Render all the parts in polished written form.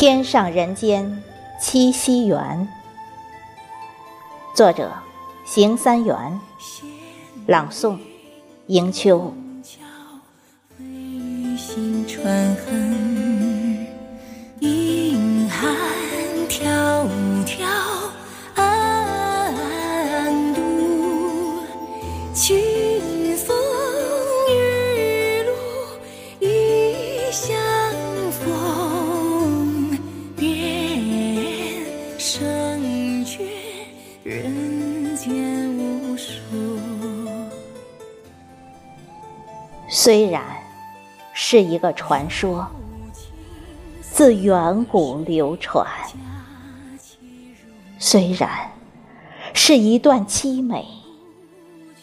天上人间七夕缘，作者邢三元，朗诵迎秋。传恨银汉迢迢暗度，清风雨露一相逢，愿胜却人间无数。虽然是一个传说，自远古流传，虽然是一段凄美，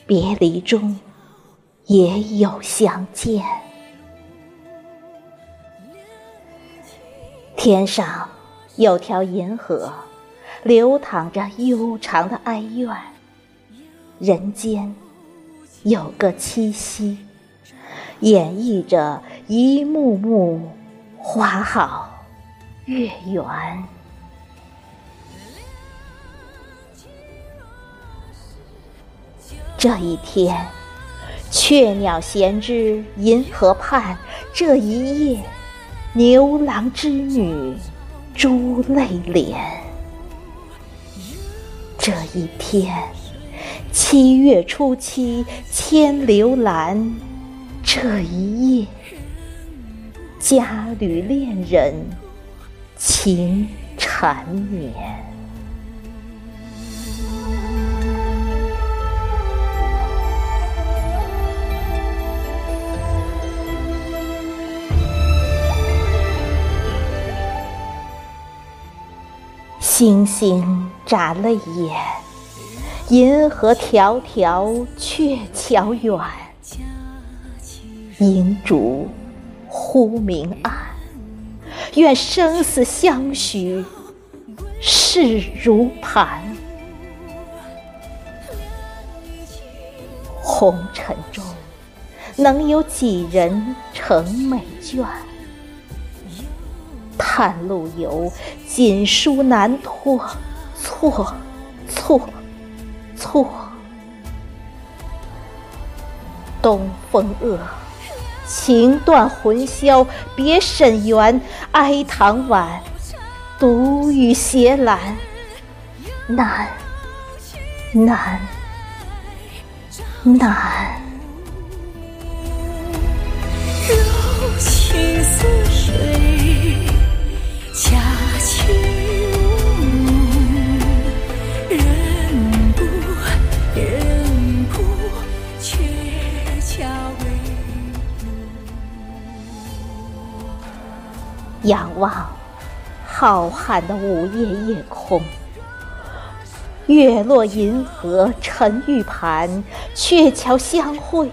别离中也有相见。天上有条银河，流淌着悠长的哀怨，人间有个七夕，演绎着一幕幕花好月圆。这一天，雀鸟衔枝银河畔；这一夜，牛郎织女珠泪涟。这一天，七月初七牵刘兰；这一夜，佳侣恋人情缠绵。星星眨泪眼，银河迢迢鹊桥远，银烛忽明暗，愿生死相许誓如磐。红尘中能有几人成美眷，探路游锦书难托，错，东风恶，情断魂消，别沈园哀堂晚，独语斜阑，难。柔情似水，佳期无，人不鹊桥尾。仰望浩瀚的午夜夜空，月落银河沉玉盘，鹊桥相会，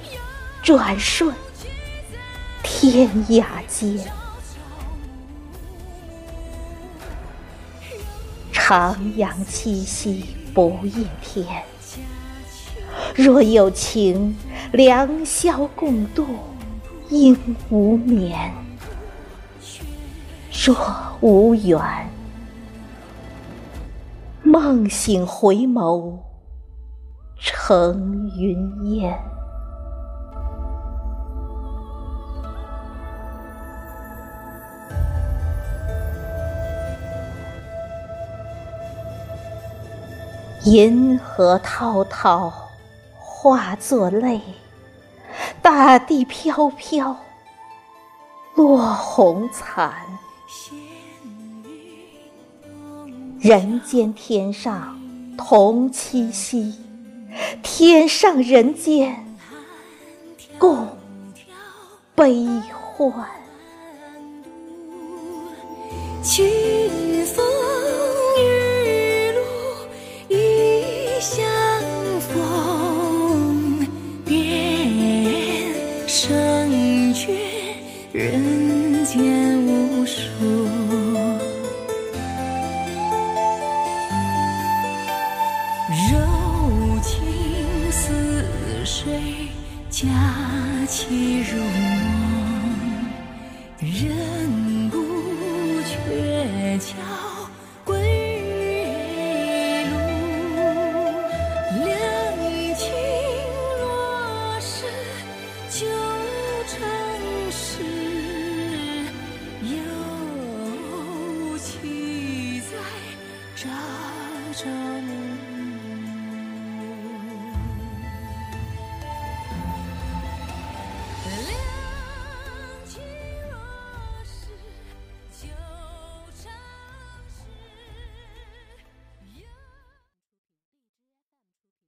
转瞬天涯间。徜徉七夕不夜天，若有情，良宵共度应无眠。若无缘，梦醒回眸成云烟。银河滔滔化作泪，大地飘飘落红残。人间天上同七夕，天上人间共悲欢。清风雨露一相逢，愿胜却人间无数。柔情似水，佳期如梦，人不觉。家。